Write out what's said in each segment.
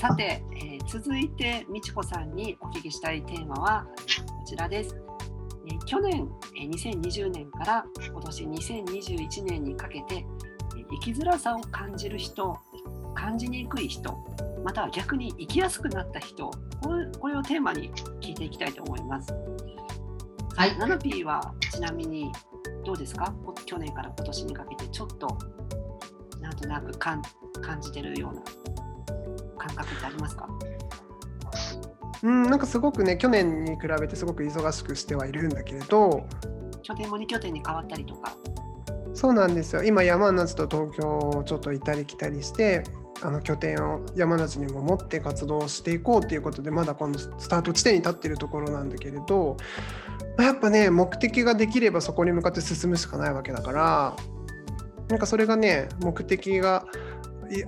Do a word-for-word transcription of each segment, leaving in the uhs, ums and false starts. さて、えー、続いてみちこさんにお聞きしたいテーマはこちらです。えー、去年、えー、にせんにじゅうねんから今年にせんにじゅういちねんにかけて、えー、生きづらさを感じる人、感じにくい人、または逆に生きやすくなった人、これ、これをテーマに聞いていきたいと思います。はい、ナナピーはちなみにどうですか？去年から今年にかけてちょっとなんとなく感じてるような感覚ってありますか？うん、なんかすごくね、去年に比べてすごく忙しくしてはいるんだけれど、拠点もに拠点に変わったりとか。そうなんですよ。今山梨と東京をちょっと行ったり来たりして、あの拠点を山梨にも持って活動していこうということで、まだこのスタート地点に立っているところなんだけれど、やっぱね、目的ができればそこに向かって進むしかないわけだから、なんかそれがね、目的が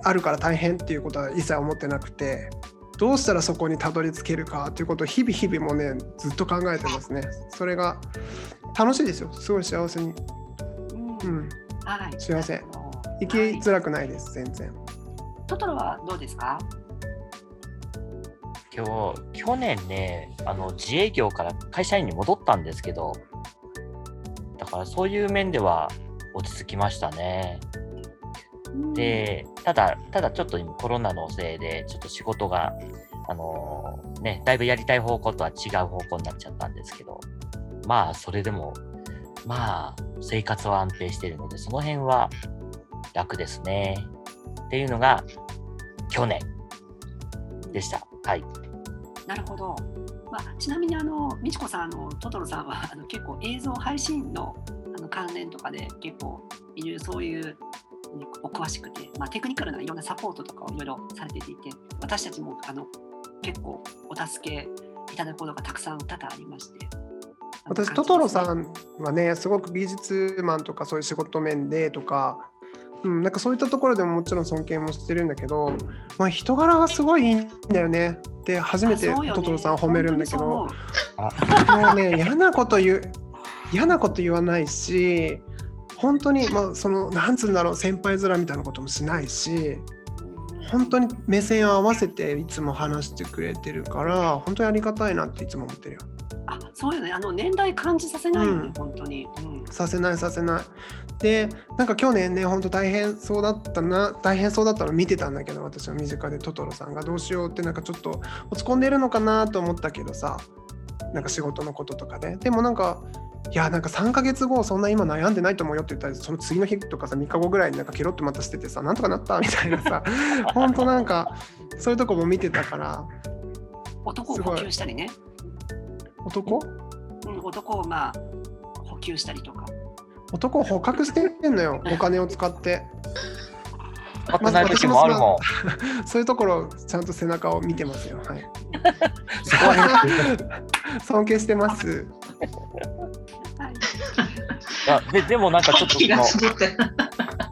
あるから大変っていうことは一切思ってなくて、どうしたらそこにたどり着けるかということを日々日々もね、ずっと考えてますね。それが楽しいですよ。すごい幸せに、うん、はい、幸せ、生きづらくないです、全然。トトロはどうですか？今日去年ね、あの自営業から会社員に戻ったんですけど、だからそういう面では落ち着きましたね。で、ただただちょっと今コロナのせいでちょっと仕事があのー、ね、だいぶやりたい方向とは違う方向になっちゃったんですけど、まあそれでもまあ生活は安定しているので、その辺は楽ですね。っていうのが去年でした。はい。なるほど。まあ、ちなみにあのみちこさん、あのトトロさんはあの結構映像配信の、 あの関連とかで結構いろいろそういうお詳しくて、まあ、テクニカルないろんなサポートとかをいろいろされていて、私たちもあの結構お助けいただくことがたくさん多々ありまして、私、ね、トトロさんはね、すごく美術マンとかそういう仕事面でとか、うん、なんかそういったところでももちろん尊敬もしてるんだけど、まあ、人柄がすごいいいんだよね。で、初めてトトロさんを褒めるんだけど、もうね、嫌なこと言う、嫌なこと言わないし、本当に、まあ、そのなんつうんだろう、先輩面みたいなこともしないし、本当に目線を合わせていつも話してくれてるから、本当にありがたいなっていつも思ってるよ。あ、そうよね。あの年代感じさせないよね、うん、本当に、うん、させないさせない。で、なんか去年ね、本当大変そうだったな、大変そうだったの見てたんだけど、私は身近でトトロさんがどうしようって、なんかちょっと落ち込んでるのかなと思ったけどさ、なんか仕事のこととかで、でもなんか、いや、なんかさんかげつごそんな今悩んでないと思うよって言ったら、その次の日とかさ、みっかごぐらいになんかケロッとまたしててさ、なんとかなったみたいなさほんとなんかそういうとこも見てたから、男を補給したりね、男、うん、男をまあ補給したりとか、男を捕獲してんのよお金を使ってあとない時もあるもん、ま、そういうところちゃんと背中を見てますよ、はい尊敬してますで, でもなんかちょっとその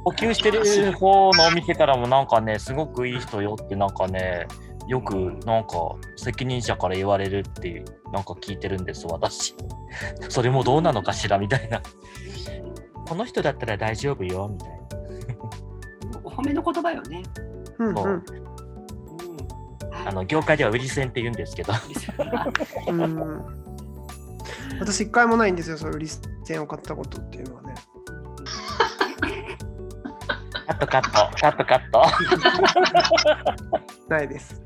補給してる方のを見てたら、もなんかね、すごくいい人よって、なんかね、よくなんか責任者から言われるっていう、なんか聞いてるんです私それもどうなのかしらみたいなこの人だったら大丈夫よみたいなお褒めの言葉よね。うん、うん、そう、あの業界では売り線って言うんですけどうん、私一回もないんですよ、そういう売り線を買ったことっていうのはねカットカットカットカットないです